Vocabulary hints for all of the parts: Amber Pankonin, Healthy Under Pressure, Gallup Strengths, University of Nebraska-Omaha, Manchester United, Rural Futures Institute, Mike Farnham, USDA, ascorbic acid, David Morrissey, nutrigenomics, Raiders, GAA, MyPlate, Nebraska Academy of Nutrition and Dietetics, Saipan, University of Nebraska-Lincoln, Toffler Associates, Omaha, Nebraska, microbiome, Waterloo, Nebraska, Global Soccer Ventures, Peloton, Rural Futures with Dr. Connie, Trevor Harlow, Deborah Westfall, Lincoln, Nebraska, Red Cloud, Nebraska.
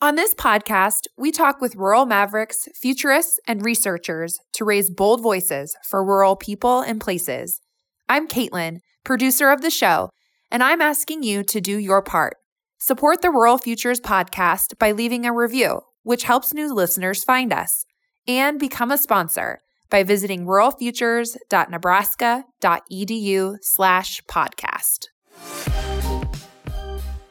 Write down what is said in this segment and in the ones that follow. On this podcast, we talk with rural mavericks, futurists, and researchers to raise bold voices for rural people and places. I'm Caitlin, producer of the show, and I'm asking you to do your part. Support the Rural Futures podcast by leaving a review, which helps new listeners find us, and become a sponsor by visiting ruralfutures.nebraska.edu/podcast.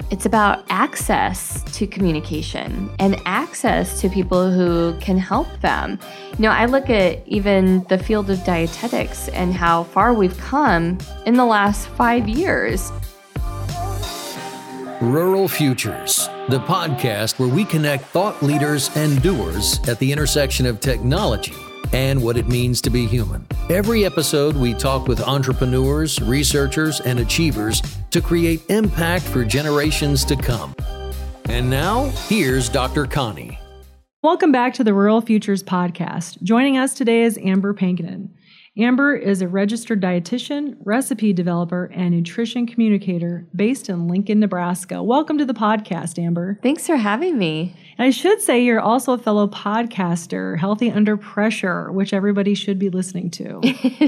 It's about access to communication and access to people who can help them. You know, I look at even the field of dietetics and how far we've come in the last 5 years. Rural Futures, the podcast where we connect thought leaders and doers at the intersection of technology and what it means to be human. Every episode, we talk with entrepreneurs, researchers, and achievers to create impact for generations to come. And now, here's Dr. Connie. Welcome back to the Rural Futures podcast. Joining us today is Amber Pankonin. Amber is a registered dietitian, recipe developer, and nutrition communicator based in Lincoln, Nebraska. Welcome to the podcast, Amber. Thanks for having me. And I should say you're also a fellow podcaster, Healthy Under Pressure, which everybody should be listening to.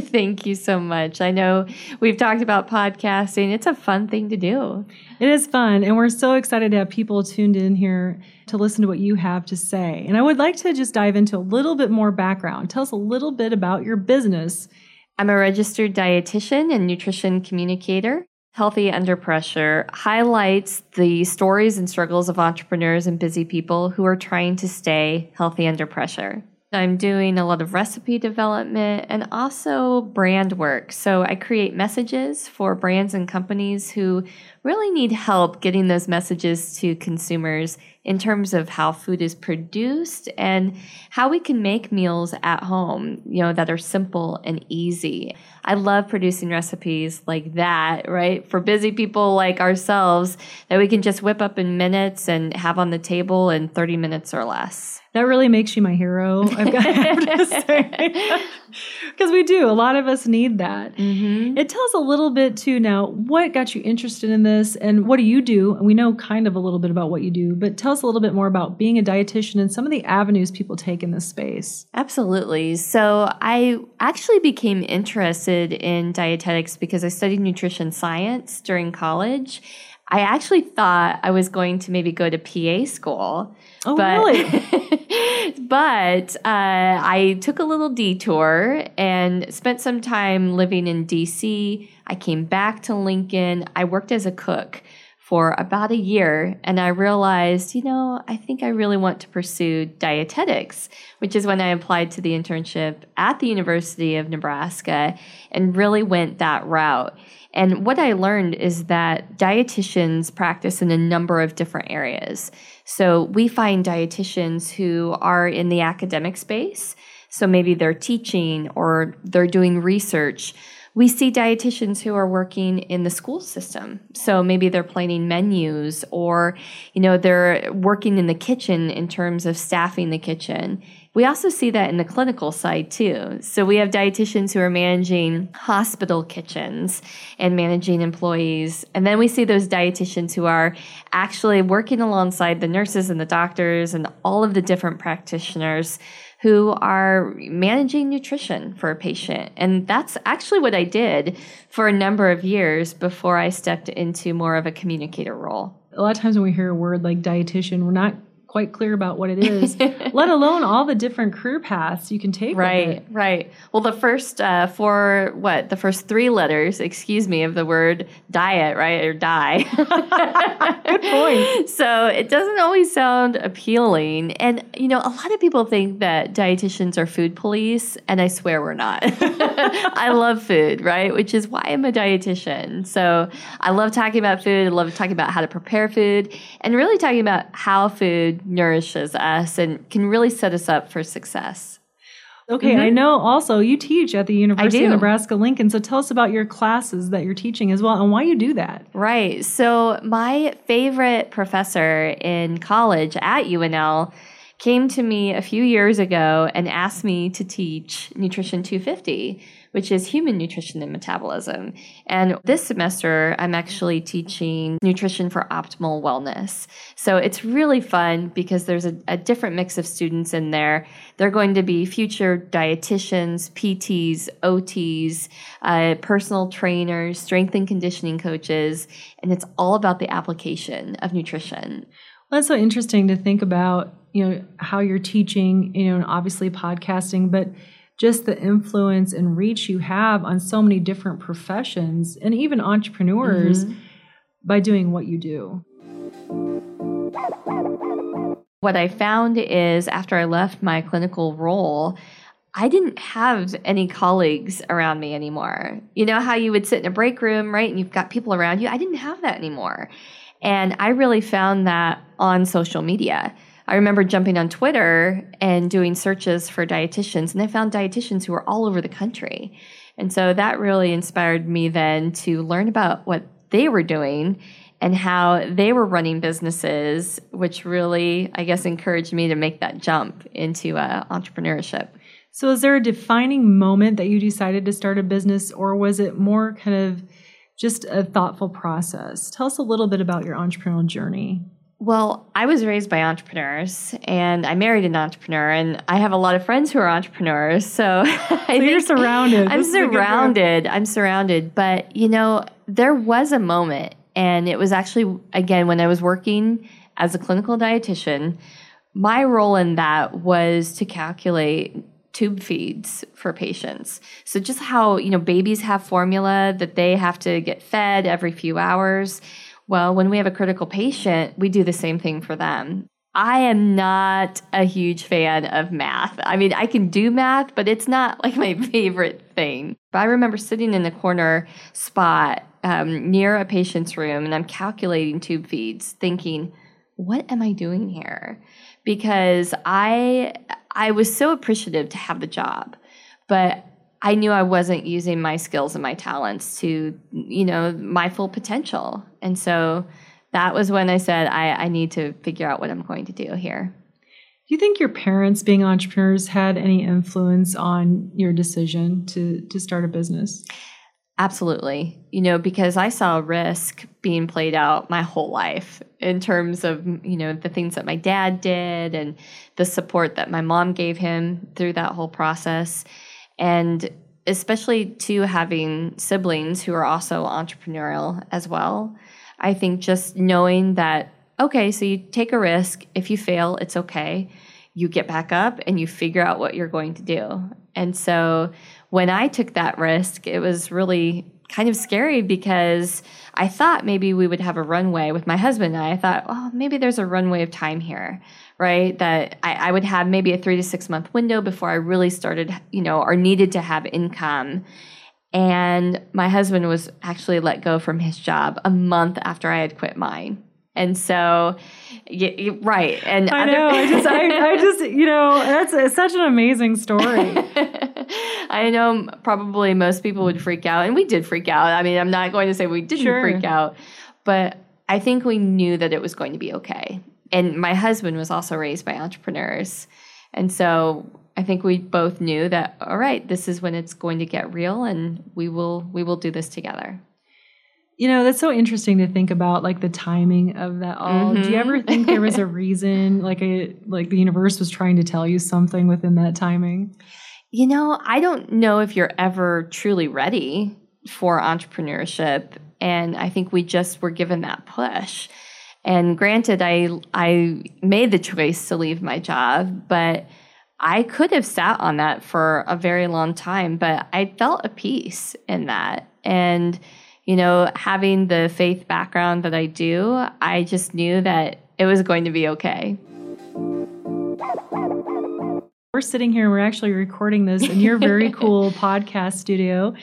Thank you so much. I know we've talked about podcasting. It's a fun thing to do. It is fun, and we're so excited to have people tuned in here to listen to what you have to say. And I would like to just dive into a little bit more background. Tell us a little bit about your business. I'm a registered dietitian and nutrition communicator. Healthy Under Pressure highlights the stories and struggles of entrepreneurs and busy people who are trying to stay healthy under pressure. I'm doing a lot of recipe development and also brand work. So I create messages for brands and companies who really need help getting those messages to consumers in terms of how food is produced and how we can make meals at home, you know, that are simple and easy. I love producing recipes like that, right? For busy people like ourselves that we can just whip up in minutes and have on the table in 30 minutes or less. That really makes you my hero, I've got to say. Because we do. A lot of us need that. Mm-hmm. It tells a little bit, too, now, what got you interested in this and what do you do? And we know kind of a little bit about what you do, but tell us a little bit more about being a dietitian and some of the avenues people take in this space. Absolutely. So I actually became interested in dietetics because I studied nutrition science during college. I actually thought I was going to maybe go to PA school. Oh, but, really? But I took a little detour and spent some time living in D.C. I came back to Lincoln. I worked as a cook for about a year, and I realized, you know, I think I really want to pursue dietetics, which is when I applied to the internship at the University of Nebraska and really went that route. And what I learned is that dietitians practice in a number of different areas. So we find dietitians who are in the academic space, so maybe they're teaching or they're doing research. We see dietitians who are working in the school system. So maybe they're planning menus or, you know, they're working in the kitchen in terms of staffing the kitchen. We also see that in the clinical side too. So we have dietitians who are managing hospital kitchens and managing employees. And then we see those dietitians who are actually working alongside the nurses and the doctors and all of the different practitioners who are managing nutrition for a patient. And that's actually what I did for a number of years before I stepped into more of a communicator role. A lot of times when we hear a word like dietitian, we're not quite clear about what it is, let alone all the different career paths you can take. Right, right. Well, the first the first three letters, of the word diet, right, or die. Good point. So it doesn't always sound appealing. And, you know, a lot of people think that dietitians are food police, and I swear we're not. I love food, right, which is why I'm a dietitian. So I love talking about food. I love talking about how to prepare food and really talking about how food nourishes us and can really set us up for success. Okay, mm-hmm. I know also you teach at the University of Nebraska-Lincoln, so tell us about your classes that you're teaching as well and why you do that. Right, so my favorite professor in college at UNL came to me a few years ago and asked me to teach Nutrition 250, which is human nutrition and metabolism. And this semester, I'm actually teaching nutrition for optimal wellness. So it's really fun because there's a different mix of students in there. They're going to be future dietitians, PTs, OTs, personal trainers, strength and conditioning coaches, and it's all about the application of nutrition. Well, that's so interesting to think about, you know, how you're teaching, you know, and obviously podcasting, but just the influence and reach you have on so many different professions and even entrepreneurs by doing what you do. What I found is after I left my clinical role, I didn't have any colleagues around me anymore. You know how you would sit in a break room, right? And you've got people around you. I didn't have that anymore. And I really found that on social media. I remember jumping on Twitter and doing searches for dietitians, and I found dietitians who were all over the country. And so that really inspired me then to learn about what they were doing and how they were running businesses, which really, I guess, encouraged me to make that jump into entrepreneurship. So is there a defining moment that you decided to start a business, or was it more kind of just a thoughtful process? Tell us a little bit about your entrepreneurial journey. Well, I was raised by entrepreneurs, and I married an entrepreneur, and I have a lot of friends who are entrepreneurs, so you're surrounded. I'm surrounded. But, you know, there was a moment, and it was actually, again, when I was working as a clinical dietitian, my role in that was to calculate tube feeds for patients. So just how, you know, babies have formula that they have to get fed every few hours. Well, when we have a critical patient, we do the same thing for them. I am not a huge fan of math. I mean, I can do math, but it's not like my favorite thing. But I remember sitting in the corner spot near a patient's room, and I'm calculating tube feeds, thinking, what am I doing here? Because I was so appreciative to have the job, but I knew I wasn't using my skills and my talents to, you know, my full potential. And so that was when I said, I need to figure out what I'm going to do here. Do you think your parents being entrepreneurs had any influence on your decision to start a business? Absolutely. You know, because I saw risk being played out my whole life in terms of, you know, the things that my dad did and the support that my mom gave him through that whole process. And especially to having siblings who are also entrepreneurial as well. I think just knowing that, okay, so you take a risk. If you fail, it's okay. You get back up and you figure out what you're going to do. And so when I took that risk, it was really kind of scary because I thought maybe we would have a runway with my husband and I. I thought, oh, maybe there's a runway of time here, right? That I would have maybe a 3 to 6 month window before I really started, you know, or needed to have income. And my husband was actually let go from his job a month after I had quit mine. And so, right. And I know, I just, you know, it's such an amazing story. I know probably most people would freak out, and we did freak out. I mean, I'm not going to say we didn't freak out, but I think we knew that it was going to be okay. And my husband was also raised by entrepreneurs. And so I think we both knew that, all right, this is when it's going to get real, and we will do this together. You know, that's so interesting to think about, like the timing of that all. Mm-hmm. Do you ever think there was a reason, like the universe was trying to tell you something within that timing? You know, I don't know if you're ever truly ready for entrepreneurship, and I think we just were given that push. And granted, I made the choice to leave my job, but I could have sat on that for a very long time, but I felt a peace in that. And, you know, having the faith background that I do, I just knew that it was going to be okay. We're sitting here and we're actually recording this in your very cool podcast studio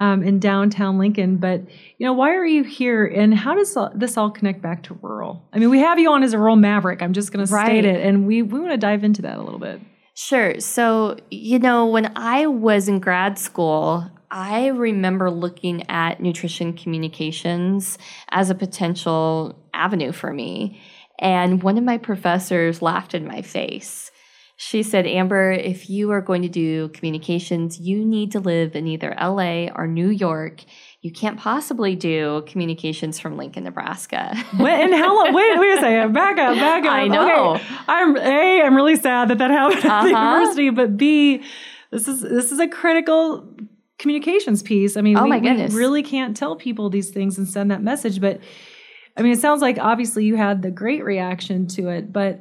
in downtown Lincoln. But, you know, why are you here, and how does this all connect back to rural? I mean, we have you on as a rural maverick. I'm just going to state it. And we want to dive into that a little bit. Sure. So, you know, when I was in grad school, I remember looking at nutrition communications as a potential avenue for me. And one of my professors laughed in my face. She said, Amber, if you are going to do communications, you need to live in either LA or New York. You can't possibly do communications from Lincoln, Nebraska. Wait a second. Back up. I know. Okay. I'm really sad that happened at the university, but B, this is a critical communications piece. I mean, we really can't tell people these things and send that message. But I mean, it sounds like obviously you had the great reaction to it, but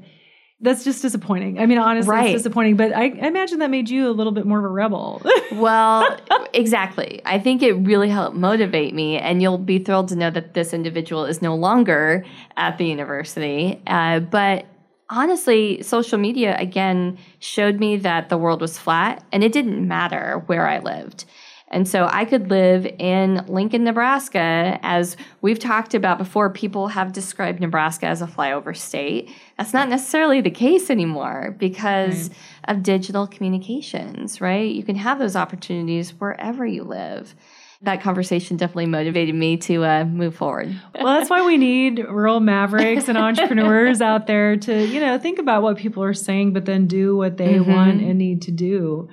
that's just disappointing. I mean, honestly, It's disappointing, but I imagine that made you a little bit more of a rebel. Well, exactly. I think it really helped motivate me, and you'll be thrilled to know that this individual is no longer at the university. But honestly, social media, again, showed me that the world was flat, and it didn't matter where I lived. And so I could live in Lincoln, Nebraska. As we've talked about before, people have described Nebraska as a flyover state. That's not necessarily the case anymore because of digital communications, right? You can have those opportunities wherever you live. That conversation definitely motivated me to move forward. Well, that's why we need rural mavericks and entrepreneurs out there to, think about what people are saying, but then do what they want and need to do.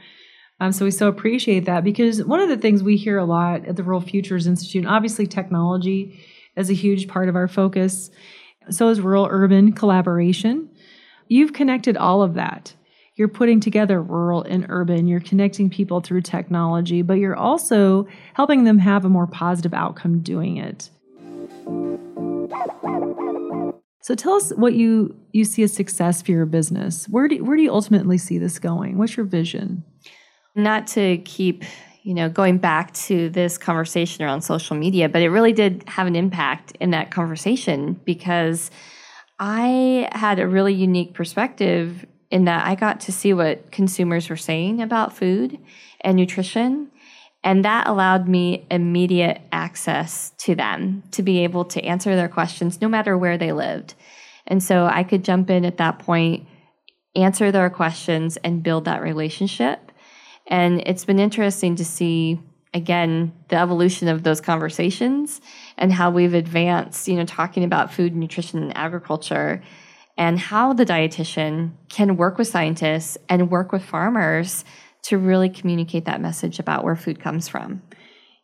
So we so appreciate that, because one of the things we hear a lot at the Rural Futures Institute, and obviously technology is a huge part of our focus, so is rural-urban collaboration. You've connected all of that. You're putting together rural and urban. You're connecting people through technology, but you're also helping them have a more positive outcome doing it. So tell us what you see as success for your business. Where do you ultimately see this going? What's your vision? Not to keep, going back to this conversation around social media, but it really did have an impact in that conversation because I had a really unique perspective in that I got to see what consumers were saying about food and nutrition, and that allowed me immediate access to them to be able to answer their questions no matter where they lived. And so I could jump in at that point, answer their questions, and build that relationship. And it's been interesting to see, again, the evolution of those conversations and how we've advanced, talking about food, nutrition, and agriculture, and how the dietitian can work with scientists and work with farmers to really communicate that message about where food comes from.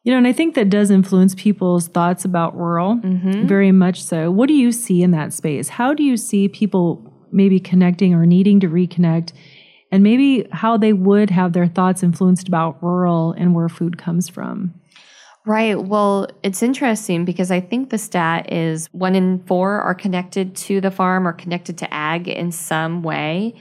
And I think that does influence people's thoughts about rural, very much so. What do you see in that space? How do you see people maybe connecting or needing to reconnect, and maybe how they would have their thoughts influenced about rural and where food comes from? Right. Well, it's interesting because I think the stat is 1 in 4 are connected to the farm or connected to ag in some way.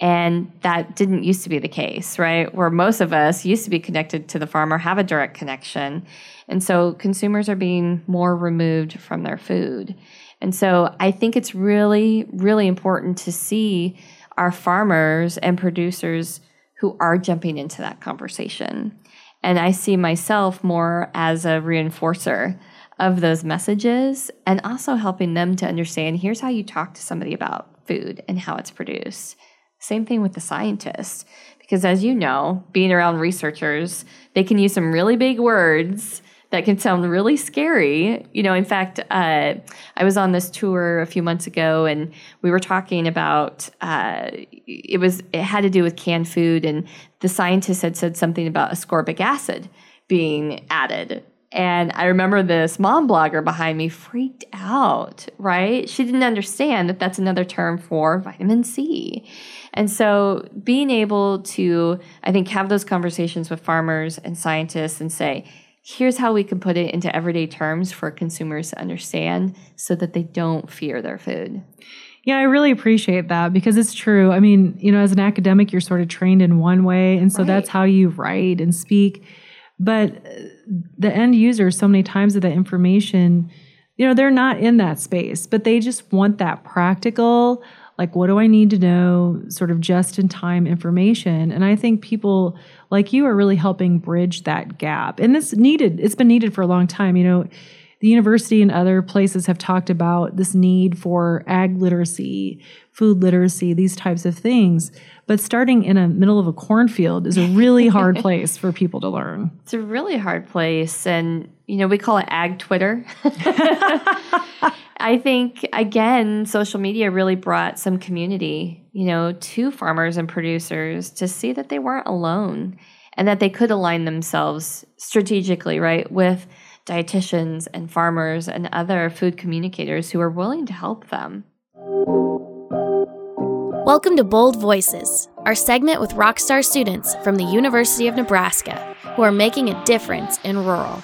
And that didn't used to be the case, right? Where most of us used to be connected to the farm or have a direct connection. And so consumers are being more removed from their food. And so I think it's really, really important to see our farmers and producers who are jumping into that conversation. And I see myself more as a reinforcer of those messages and also helping them to understand, here's how you talk to somebody about food and how it's produced. Same thing with the scientists, because as you know, being around researchers, they can use some really big words that can sound really scary. In fact, I was on this tour a few months ago, and we were talking about, it had to do with canned food, and the scientists had said something about ascorbic acid being added. And I remember this mom blogger behind me freaked out, right? She didn't understand that that's another term for vitamin C. And so being able to, I think, have those conversations with farmers and scientists and say, here's how we can put it into everyday terms for consumers to understand so that they don't fear their food. Yeah, I really appreciate that because it's true. I mean, as an academic, you're sort of trained in one way, and so that's how you write and speak. But the end user, so many times of that information, they're not in that space, but they just want that practical, like, what do I need to know, sort of just-in-time information. And I think people like you are really helping bridge that gap. And it's needed. It's been needed for a long time. The university and other places have talked about this need for ag literacy, food literacy, these types of things. But starting in the middle of a cornfield is a really hard place for people to learn. It's a really hard place. And, we call it ag Twitter. I think, again, social media really brought some community, to farmers and producers to see that they weren't alone and that they could align themselves strategically, right, with dietitians and farmers and other food communicators who are willing to help them. Welcome to Bold Voices, our segment with rockstar students from the University of Nebraska who are making a difference in rural.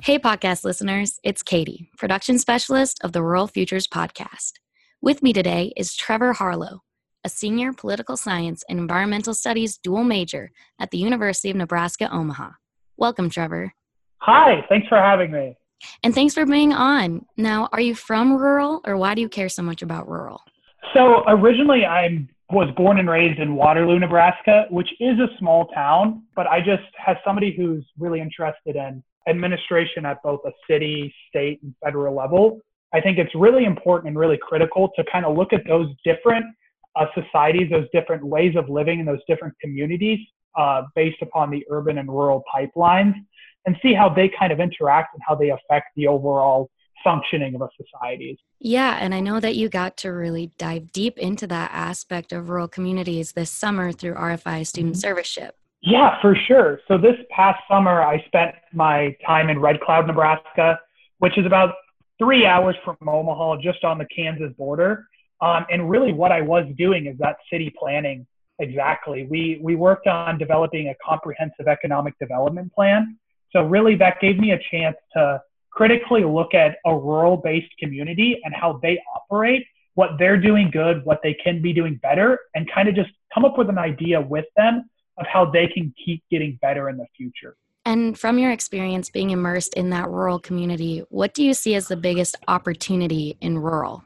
Hey, podcast listeners, it's Katie, production specialist of the Rural Futures podcast. With me today is Trevor Harlow, a senior political science and environmental studies dual major at the University of Nebraska-Omaha. Welcome, Trevor. Hi, thanks for having me. And thanks for being on. Now, are you from rural, or why do you care so much about rural? So originally I was born and raised in Waterloo, Nebraska, which is a small town, but I just, as somebody who's really interested in administration at both a city, state, and federal level, I think it's really important and really critical to kind of look at those different societies, those different ways of living in those different communities based upon the urban and rural pipelines and see how they kind of interact and how they affect the overall functioning of our societies. Yeah, and I know that you got to really dive deep into that aspect of rural communities this summer through RFI Student Serviceship. Yeah, for sure. So this past summer, I spent my time in Red Cloud, Nebraska, which is about 3 hours from Omaha, just on the Kansas border. And really what I was doing is that city planning. Exactly. We worked on developing a comprehensive economic development plan. So really that gave me a chance to critically look at a rural-based community and how they operate, what they're doing good, what they can be doing better, and kind of just come up with an idea with them of how they can keep getting better in the future. And from your experience being immersed in that rural community, what do you see as the biggest opportunity in rural?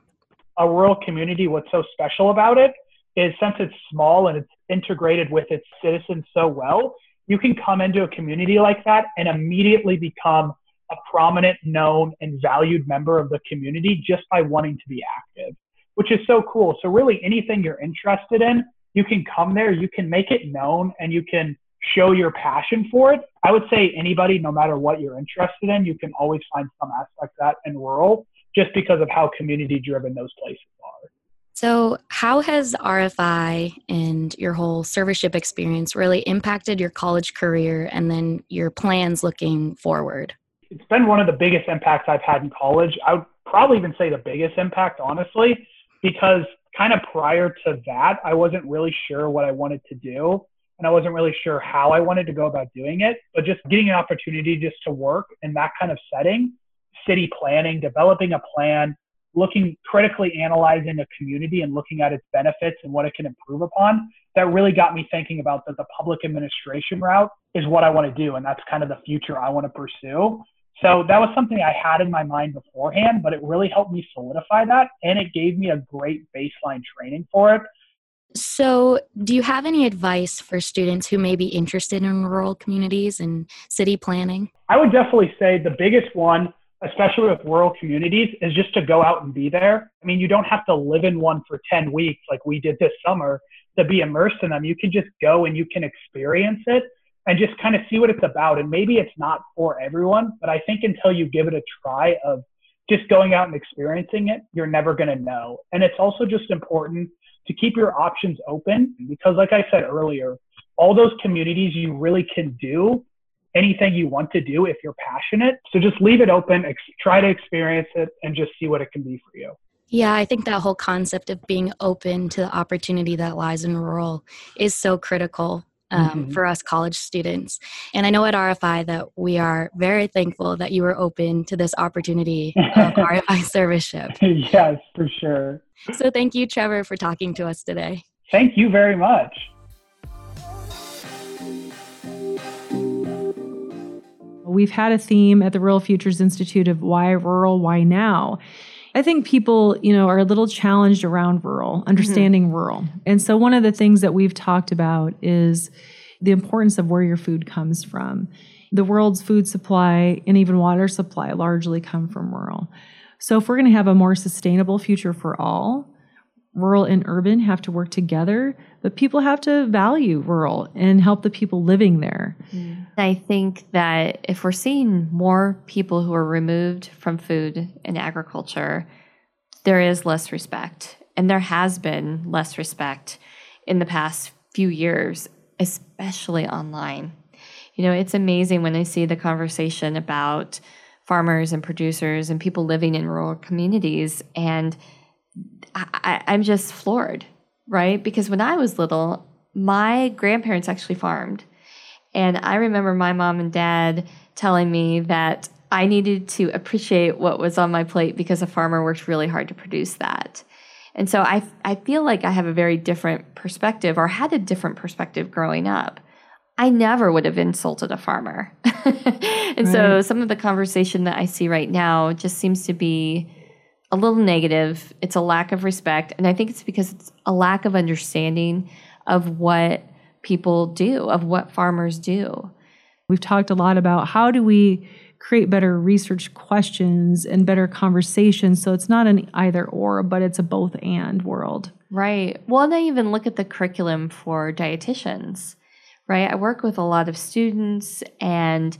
A rural community, what's so special about it is since it's small and it's integrated with its citizens so well, you can come into a community like that and immediately become a prominent, known, and valued member of the community just by wanting to be active, which is so cool. So really anything you're interested in, you can come there, you can make it known, and you can show your passion for it. I would say anybody, no matter what you're interested in, you can always find some aspect of that in rural just because of how community-driven those places are. So how has RFI and your whole serviceship experience really impacted your college career and then your plans looking forward? It's been one of the biggest impacts I've had in college. I would probably even say the biggest impact, honestly, because kind of prior to that, I wasn't really sure what I wanted to do, and I wasn't really sure how I wanted to go about doing it. But just getting an opportunity just to work in that kind of setting, city planning, developing a plan, looking critically analyzing a community and looking at its benefits and what it can improve upon, that really got me thinking about that the public administration route is what I want to do, and that's kind of the future I want to pursue. So that was something I had in my mind beforehand, but it really helped me solidify that, and it gave me a great baseline training for it. So do you have any advice for students who may be interested in rural communities and city planning? I would definitely say the biggest one, especially with rural communities, is just to go out and be there. I mean, you don't have to live in one for 10 weeks like we did this summer to be immersed in them. You can just go and you can experience it and just kind of see what it's about. And maybe it's not for everyone, but I think until you give it a try of just going out and experiencing it, you're never going to know. And it's also just important to keep your options open because, like I said earlier, all those communities, you really can do anything you want to do if you're passionate. So just leave it open, try to experience it, and just see what it can be for you. Yeah, I think that whole concept of being open to the opportunity that lies in rural is so critical. For us college students. And I know at RFI that we are very thankful that you were open to this opportunity of RFI serviceship. Yes, for sure. So thank you, Trevor, for talking to us today. Thank you very much. We've had a theme at the Rural Futures Institute of why rural, why now? I think people, are a little challenged around rural, understanding rural. And so one of the things that we've talked about is the importance of where your food comes from. The world's food supply and even water supply largely come from rural. So if we're going to have a more sustainable future for all, rural and urban have to work together, but people have to value rural and help the people living there. I think that if we're seeing more people who are removed from food and agriculture, there is less respect. And there has been less respect in the past few years, especially online. You know, it's amazing when I see the conversation about farmers and producers and people living in rural communities, and I'm just floored, right? Because when I was little, my grandparents actually farmed. And I remember my mom and dad telling me that I needed to appreciate what was on my plate because a farmer worked really hard to produce that. And so I feel like I have a very different perspective, or had a different perspective growing up. I never would have insulted a farmer. And right. So some of the conversation that I see right now just seems to be a little negative. It's a lack of respect. And I think it's because it's a lack of understanding of what people do, of what farmers do. We've talked a lot about how do we create better research questions and better conversations. So it's not an either or, but it's a both and world. Right. Well, and I even look at the curriculum for dietitians, right? I work with a lot of students, and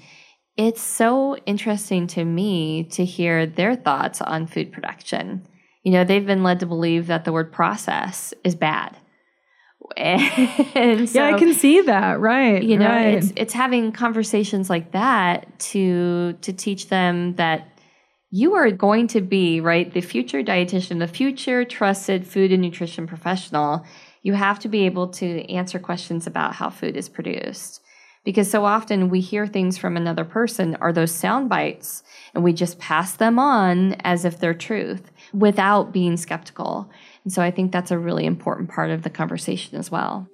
it's so interesting to me to hear their thoughts on food production. You know, they've been led to believe that the word process is bad. And so, yeah, I can see that. Right. You know, right. It's having conversations like that to teach them that you are going to be, right, the future dietitian, the future trusted food and nutrition professional. You have to be able to answer questions about how food is produced, because so often we hear things from another person, are those sound bites, and we just pass them on as if they're truth without being skeptical. And so I think that's a really important part of the conversation as well.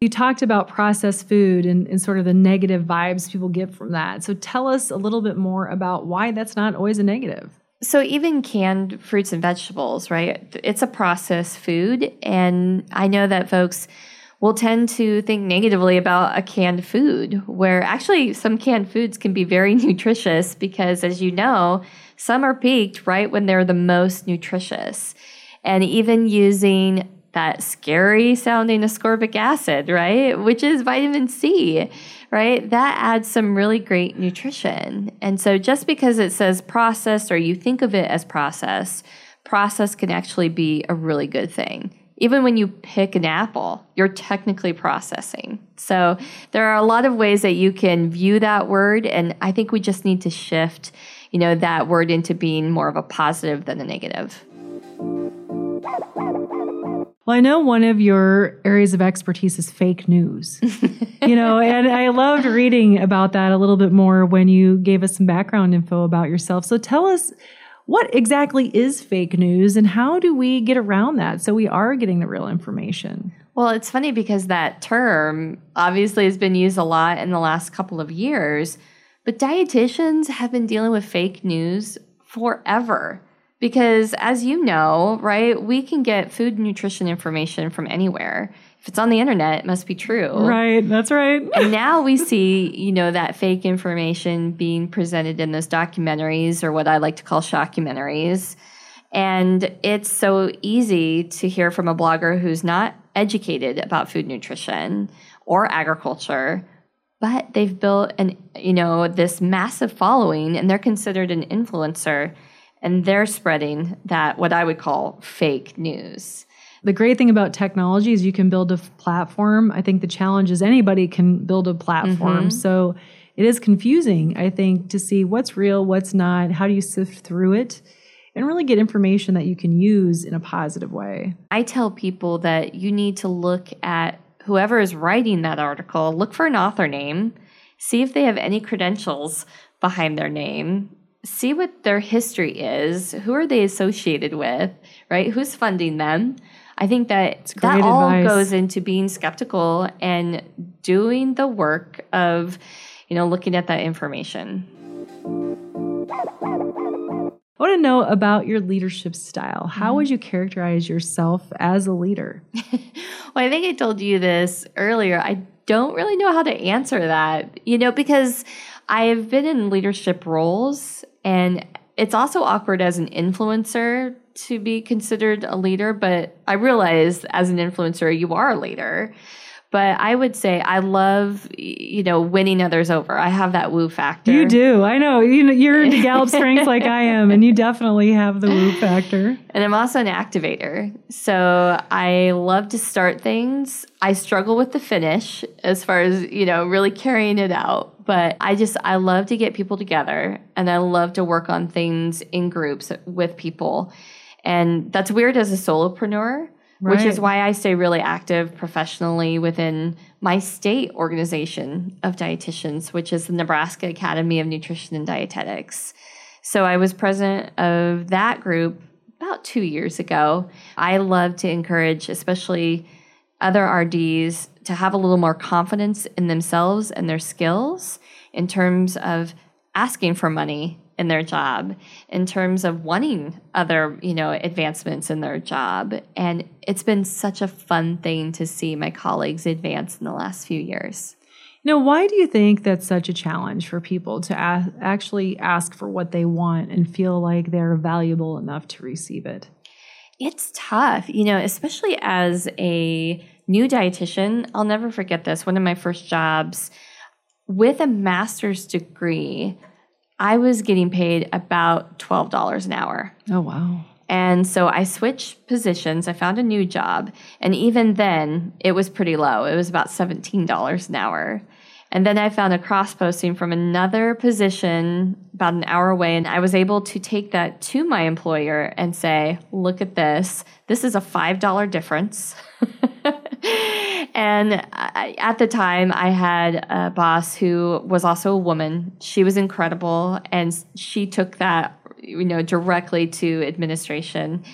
You talked about processed food and sort of the negative vibes people get from that. So tell us a little bit more about why that's not always a negative. So even canned fruits and vegetables, right? It's a processed food. And I know that folks will tend to think negatively about a canned food, where actually some canned foods can be very nutritious because, as you know, some are peaked right when they're the most nutritious. And even using that scary sounding ascorbic acid, right, which is vitamin C, right, that adds some really great nutrition. And so just because it says processed, or you think of it as processed, process can actually be a really good thing. Even when you pick an apple, you're technically processing. So there are a lot of ways that you can view that word, and I think we just need to shift, you know, that word into being more of a positive than a negative. Well, I know one of your areas of expertise is fake news, you know, and I loved reading about that a little bit more when you gave us some background info about yourself. So tell us, what exactly is fake news, and how do we get around that so we are getting the real information? Well, it's funny because that term obviously has been used a lot in the last couple of years, but dietitians have been dealing with fake news forever because, as you know, right, we can get food and nutrition information from anywhere. If it's on the internet, it must be true. Right, that's right. And now we see, you know, that fake information being presented in those documentaries, or what I like to call shockumentaries. And it's so easy to hear from a blogger who's not educated about food nutrition or agriculture, but they've built an, you know, this massive following, and they're considered an influencer, and they're spreading that, what I would call, fake news. The great thing about technology is you can build a platform. I think the challenge is anybody can build a platform. Mm-hmm. So it is confusing, I think, to see what's real, what's not, how do you sift through it, and really get information that you can use in a positive way. I tell people that you need to look at whoever is writing that article, look for an author name, see if they have any credentials behind their name, see what their history is, who are they associated with, right? Who's funding them? I think that all goes into being skeptical and doing the work of, you know, looking at that information. I want to know about your leadership style. How would you characterize yourself as a leader? Well, I think I told you this earlier. I don't really know how to answer that, you know, because I've been in leadership roles, and it's also awkward as an influencer to be considered a leader, but I realize as an influencer, you are a leader. But I would say I love, you know, winning others over. I have that woo factor. You do. I know. You're into Gallup Strengths like I am, and you definitely have the woo factor. And I'm also an activator. So I love to start things. I struggle with the finish as far as, you know, really carrying it out. But I love to get people together, and I love to work on things in groups with people. And that's weird as a solopreneur. Right. Which is why I stay really active professionally within my state organization of dietitians, which is the Nebraska Academy of Nutrition and Dietetics. So I was president of that group about 2 years ago. I love to encourage, especially other RDs, to have a little more confidence in themselves and their skills in terms of asking for money in their job, in terms of wanting other, you know, advancements in their job. And it's been such a fun thing to see my colleagues advance in the last few years. You know, why do you think that's such a challenge for people to actually ask for what they want and feel like they're valuable enough to receive it? It's tough, you know, especially as a new dietitian. I'll never forget this. One of my first jobs with a master's degree, I was getting paid about $12 an hour. Oh, wow. And so I switched positions. I found a new job. And even then, it was pretty low. It was about $17 an hour. And then I found a cross-posting from another position about an hour away. And I was able to take that to my employer and say, look at this. This is a $5 difference. And at the time, I had a boss who was also a woman. She was incredible, and she took that, you know, directly to administration,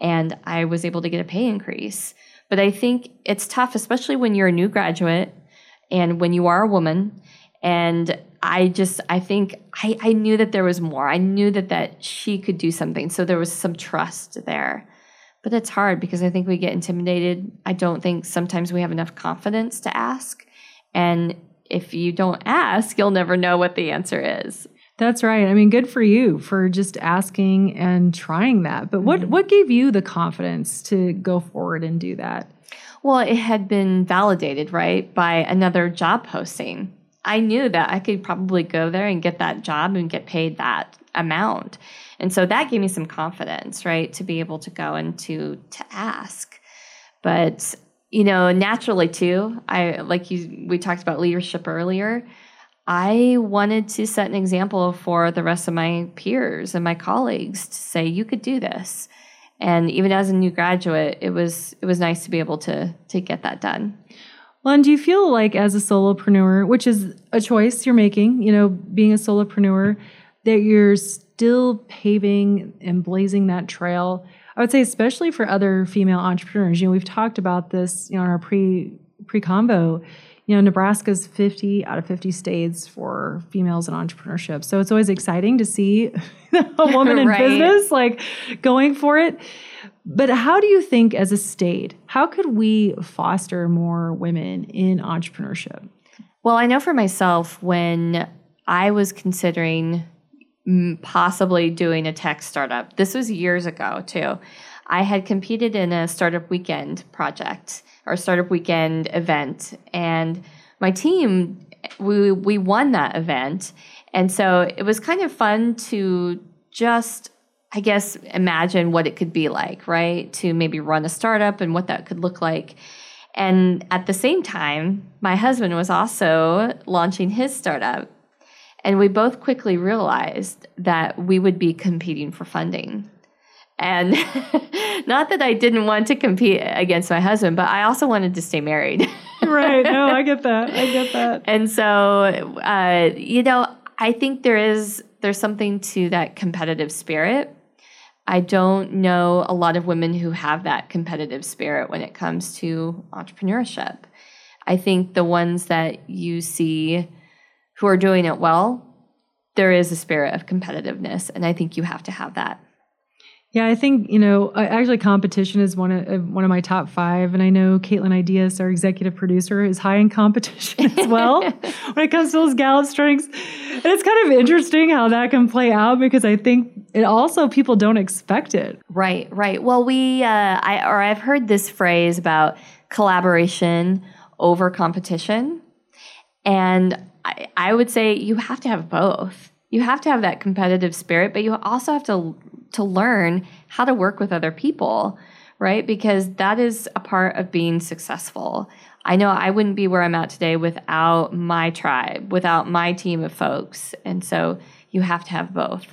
and I was able to get a pay increase. But I think it's tough, especially when you're a new graduate and when you are a woman. And I knew that there was more. I knew that she could do something, so there was some trust there. But it's hard because I think we get intimidated. I don't think sometimes we have enough confidence to ask. And if you don't ask, you'll never know what the answer is. That's right. I mean, good for you for just asking and trying that. But what gave you the confidence to go forward and do that? Well, it had been validated, right, by another job posting. I knew that I could probably go there and get that job and get paid that amount. And so that gave me some confidence, right, to be able to go and to ask. But, you know, naturally too, we talked about leadership earlier. I wanted to set an example for the rest of my peers and my colleagues to say, you could do this. And even as a new graduate, it was nice to be able to get that done. Well, and do you feel like as a solopreneur, which is a choice you're making, you know, being a solopreneur, that you're still paving and blazing that trail? I would say especially for other female entrepreneurs. You know, we've talked about this, you know, in our pre-convo. You know, Nebraska's 50 out of 50 states for females in entrepreneurship. So it's always exciting to see a woman in business, like, going for it. But how do you think as a state, how could we foster more women in entrepreneurship? Well, I know for myself, when I was considering possibly doing a tech startup, this was years ago too, I had competed in a startup weekend project or startup weekend event. And my team, we won that event. And so it was kind of fun to just, I guess, imagine what it could be like, right? To maybe run a startup and what that could look like. And at the same time, my husband was also launching his startup. And we both quickly realized that we would be competing for funding. And not that I didn't want to compete against my husband, but I also wanted to stay married. Right. No, I get that. And so, you know, I think there's something to that competitive spirit. I don't know a lot of women who have that competitive spirit when it comes to entrepreneurship. I think the ones that you see who are doing it well, there is a spirit of competitiveness, and I think you have to have that. Yeah, I think, actually competition is one of my top five. And I know Caitlin Ideas, our executive producer, is high in competition as well when it comes to those Gallup strengths. And it's kind of interesting how that can play out, because I think it also, people don't expect it. Right. Well, I've heard this phrase about collaboration over competition. And I would say you have to have both. You have to have that competitive spirit, but you also have to learn how to work with other people, right? Because that is a part of being successful. I know I wouldn't be where I'm at today without my tribe, without my team of folks. And so you have to have both.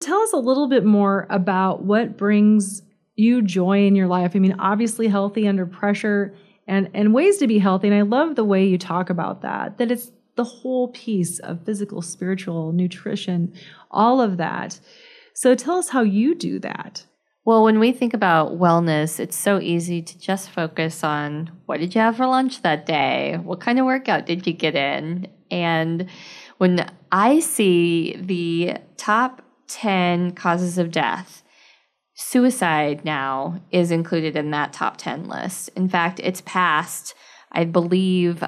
Tell us a little bit more about what brings you joy in your life. I mean, obviously Healthy Under Pressure and ways to be healthy. And I love the way you talk about that it's the whole piece of physical, spiritual, nutrition, all of that. So tell us how you do that. Well, when we think about wellness, it's so easy to just focus on what did you have for lunch that day? What kind of workout did you get in? And when I see the top 10 causes of death, suicide now is included in that top 10 list. In fact, it's passed, I believe,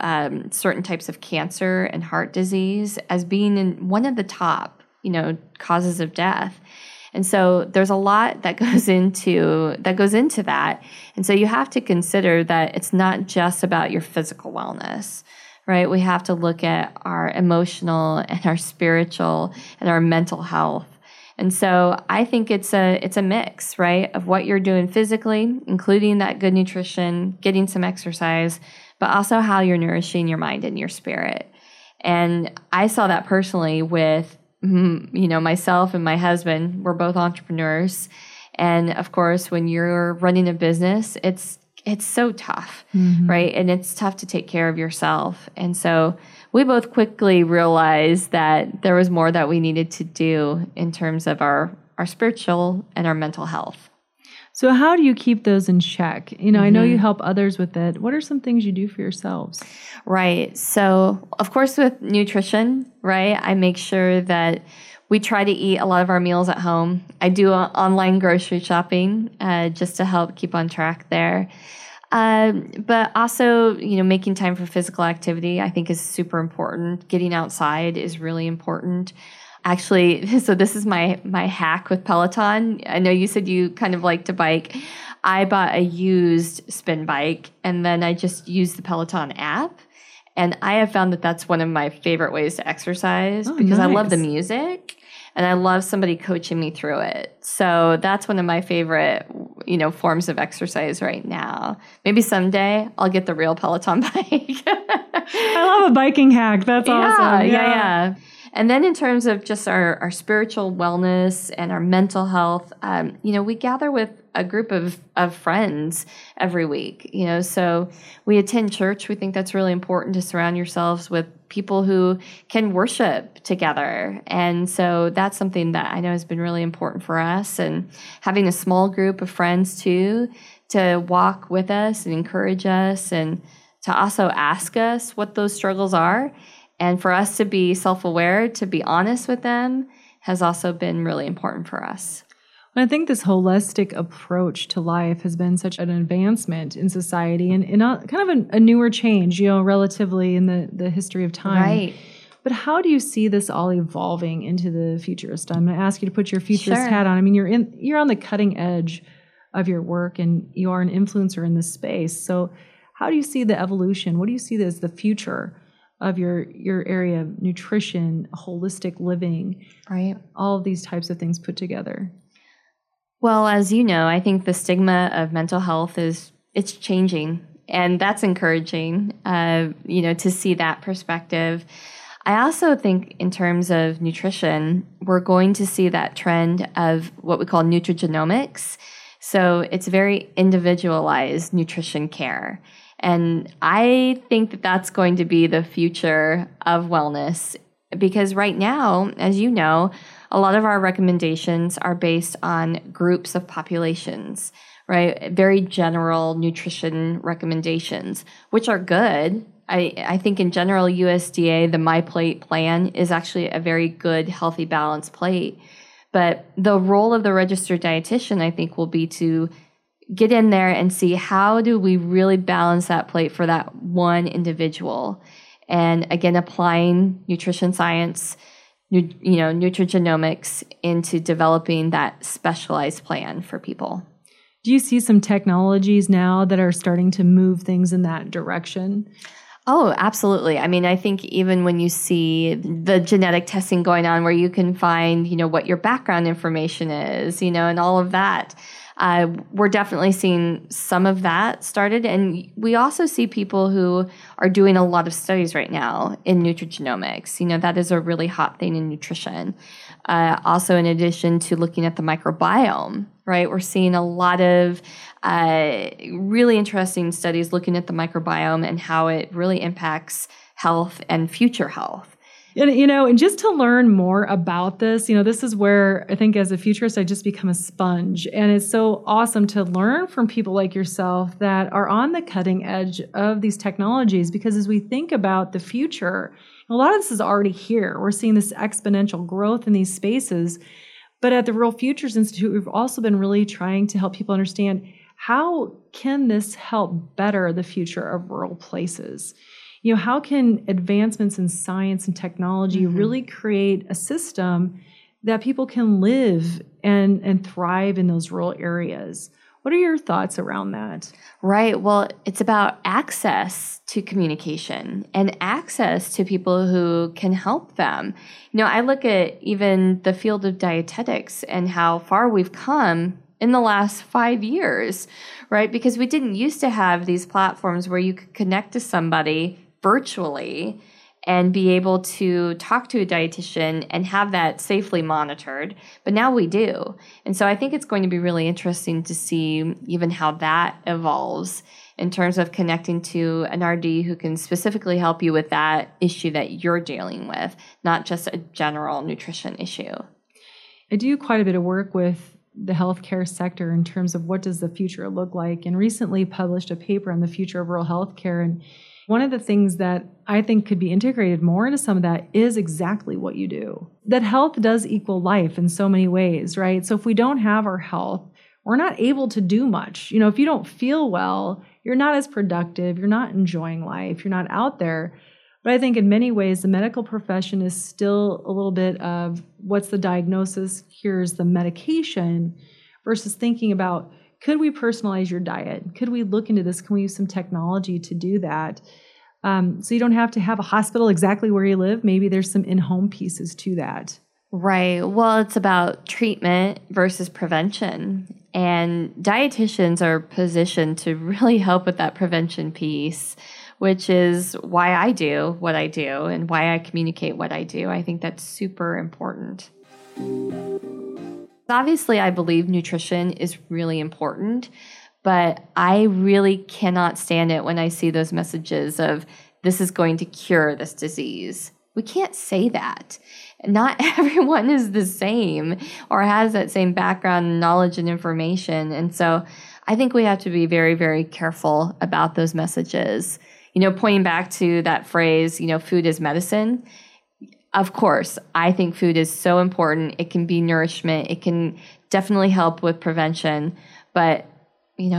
certain types of cancer and heart disease as being in one of the top, causes of death. And so there's a lot that goes into that. And so you have to consider that it's not just about your physical wellness, right? We have to look at our emotional and our spiritual and our mental health. And so I think it's a mix, right, of what you're doing physically, including that good nutrition, getting some exercise, but also how you're nourishing your mind and your spirit. And I saw that personally with, myself and my husband. We're both entrepreneurs. And of course, when you're running a business, it's so tough, right? And it's tough to take care of yourself. And so we both quickly realized that there was more that we needed to do in terms of our spiritual and our mental health. So how do you keep those in check? I know you help others with it. What are some things you do for yourselves? Right. So, of course, with nutrition, right, I make sure that we try to eat a lot of our meals at home. I do online grocery shopping just to help keep on track there. But also, making time for physical activity, I think, is super important. Getting outside is really important. Actually, so this is my hack with Peloton. I know you said you kind of like to bike. I bought a used spin bike, and then I just used the Peloton app. And I have found that that's one of my favorite ways to exercise because nice. I love the music. And I love somebody coaching me through it. So that's one of my favorite, forms of exercise right now. Maybe someday I'll get the real Peloton bike. I love a biking hack. That's awesome. Yeah. And then in terms of just our spiritual wellness and our mental health, we gather with a group of friends every week. So we attend church. We think that's really important to surround yourselves with people who can worship together. And so that's something that I know has been really important for us, and having a small group of friends too to walk with us and encourage us and to also ask us what those struggles are. And for us to be self-aware, to be honest with them, has also been really important for us. I think this holistic approach to life has been such an advancement in society and kind of a newer change, relatively in the history of time. Right. But how do you see this all evolving into the futurist? I'm going to ask you to put your futurist hat on. I mean, you're on the cutting edge of your work, and you are an influencer in this space. So how do you see the evolution? What do you see as the future of your area of nutrition, holistic living, right? All of these types of things put together? Well, as you know, I think the stigma of mental health it's changing, and that's encouraging, to see that perspective. I also think in terms of nutrition, we're going to see that trend of what we call nutrigenomics. So it's very individualized nutrition care. And I think that that's going to be the future of wellness, because right now, as you know, a lot of our recommendations are based on groups of populations, right? Very general nutrition recommendations, which are good. I think in general, USDA, the MyPlate plan is actually a very good, healthy, balanced plate. But the role of the registered dietitian, I think, will be to get in there and see how do we really balance that plate for that one individual. And again, applying nutrition science, nutrigenomics into developing that specialized plan for people. Do you see some technologies now that are starting to move things in that direction? Oh, absolutely. I mean, I think even when you see the genetic testing going on where you can find, what your background information is, and all of that, we're definitely seeing some of that started. And we also see people who are doing a lot of studies right now in nutrigenomics. That is a really hot thing in nutrition. Also, in addition to looking at the microbiome, right? We're seeing a lot of really interesting studies looking at the microbiome and how it really impacts health and future health. And just to learn more about this, this is where I think as a futurist, I just become a sponge. And it's so awesome to learn from people like yourself that are on the cutting edge of these technologies, because as we think about the future, a lot of this is already here. We're seeing this exponential growth in these spaces. But at the Rural Futures Institute, we've also been really trying to help people understand how can this help better the future of rural places? How can advancements in science and technology mm-hmm. really create a system that people can live and thrive in those rural areas? What are your thoughts around that? Right. Well, it's about access to communication and access to people who can help them. I look at even the field of dietetics and how far we've come in the last 5 years, right? Because we didn't used to have these platforms where you could connect to somebody virtually and be able to talk to a dietitian and have that safely monitored. But now we do. And so I think it's going to be really interesting to see even how that evolves in terms of connecting to an RD who can specifically help you with that issue that you're dealing with, not just a general nutrition issue. I do quite a bit of work with the healthcare sector in terms of what does the future look like, and recently published a paper on the future of rural healthcare. And one of the things that I think could be integrated more into some of that is exactly what you do. That health does equal life in so many ways, right? So if we don't have our health, we're not able to do much. If you don't feel well, you're not as productive, you're not enjoying life, you're not out there. But I think in many ways, the medical profession is still a little bit of what's the diagnosis, here's the medication, versus thinking about, could we personalize your diet? Could we look into this? Can we use some technology to do that? So you don't have to have a hospital exactly where you live. Maybe there's some in-home pieces to that. Right. Well, it's about treatment versus prevention. And dietitians are positioned to really help with that prevention piece, which is why I do what I do and why I communicate what I do. I think that's super important. Obviously, I believe nutrition is really important, but I really cannot stand it when I see those messages of this is going to cure this disease. We can't say that. Not everyone is the same or has that same background and knowledge and information. And so I think we have to be very, very careful about those messages. Pointing back to that phrase, food is medicine. Of course, I think food is so important. It can be nourishment. It can definitely help with prevention. But,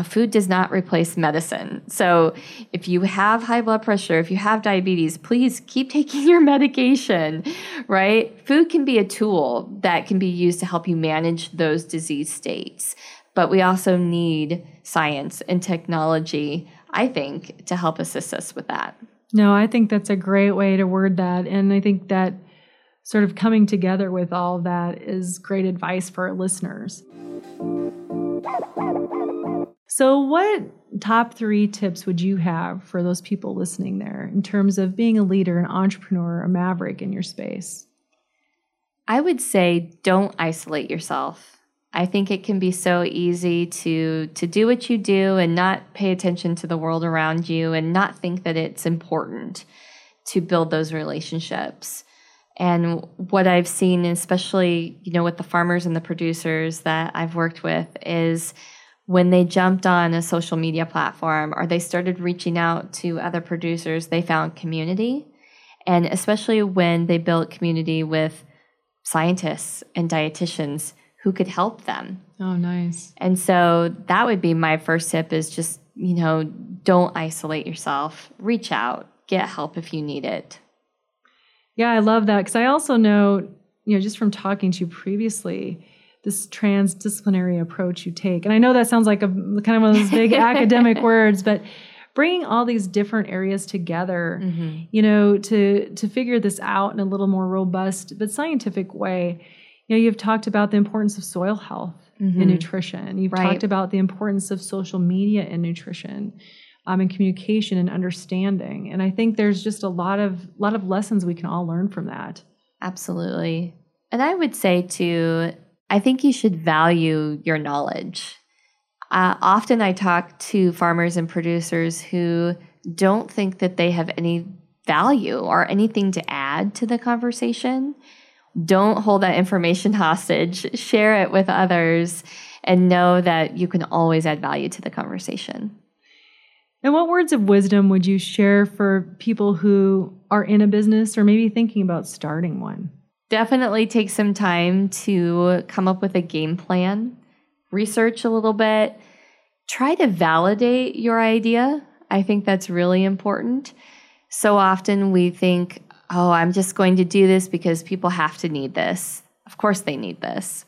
food does not replace medicine. So if you have high blood pressure, if you have diabetes, please keep taking your medication, right? Food can be a tool that can be used to help you manage those disease states. But we also need science and technology, I think, to help assist us with that. No, I think that's a great way to word that. And I think that sort of coming together with all that is great advice for our listeners. So what top 3 tips would you have for those people listening there in terms of being a leader, an entrepreneur, a maverick in your space? I would say don't isolate yourself. I think it can be so easy to do what you do and not pay attention to the world around you and not think that it's important to build those relationships. And what I've seen, especially, with the farmers and the producers that I've worked with, is when they jumped on a social media platform or they started reaching out to other producers, they found community. And especially when they built community with scientists and dietitians who could help them. Oh, nice. And so that would be my first tip is just, you know, don't isolate yourself. Reach out. Get help if you need it. Yeah, I love that. Because I also know, you know, just from talking to you previously, this transdisciplinary approach you take. And I know that sounds like a kind of one of those big academic words, but bringing all these different areas together, mm-hmm. you know, to figure this out in a little more robust but scientific way. You know, you've talked about the importance of soil health mm-hmm. and nutrition. You've right. talked about the importance of social media and nutrition, and communication and understanding. And I think there's just a lot of lessons we can all learn from that. Absolutely. And I would say too, I think you should value your knowledge. Often I talk to farmers and producers who don't think that they have any value or anything to add to the conversation. Don't hold that information hostage. Share it with others and know that you can always add value to the conversation. And what words of wisdom would you share for people who are in a business or maybe thinking about starting one? Definitely take some time to come up with a game plan. Research a little bit. Try to validate your idea. I think that's really important. So often we think, oh, I'm just going to do this because people have to need this. Of course they need this.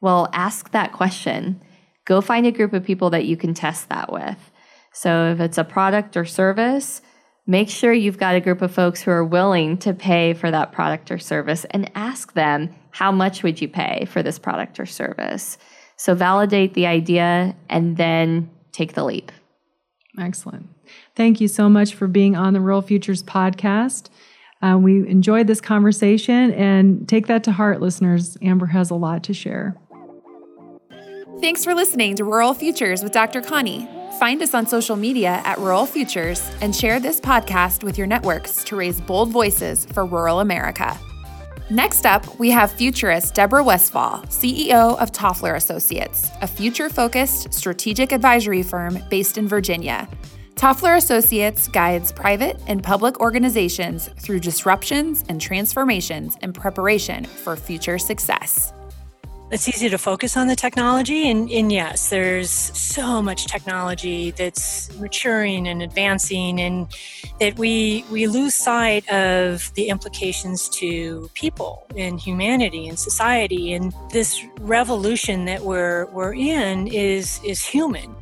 Well, ask that question. Go find a group of people that you can test that with. So if it's a product or service, make sure you've got a group of folks who are willing to pay for that product or service and ask them, how much would you pay for this product or service? So validate the idea and then take the leap. Excellent. Thank you so much for being on the Rural Futures podcast. We enjoyed this conversation, and take that to heart, listeners. Amber has a lot to share. Thanks for listening to Rural Futures with Dr. Connie. Find us on social media at Rural Futures and share this podcast with your networks to raise bold voices for rural America. Next up, we have futurist Deborah Westfall, CEO of Toffler Associates, a future-focused strategic advisory firm based in Virginia. Toffler Associates guides private and public organizations through disruptions and transformations in preparation for future success. It's easy to focus on the technology, and yes, there's so much technology that's maturing and advancing, and that we lose sight of the implications to people and humanity and society. And this revolution that we're in is human.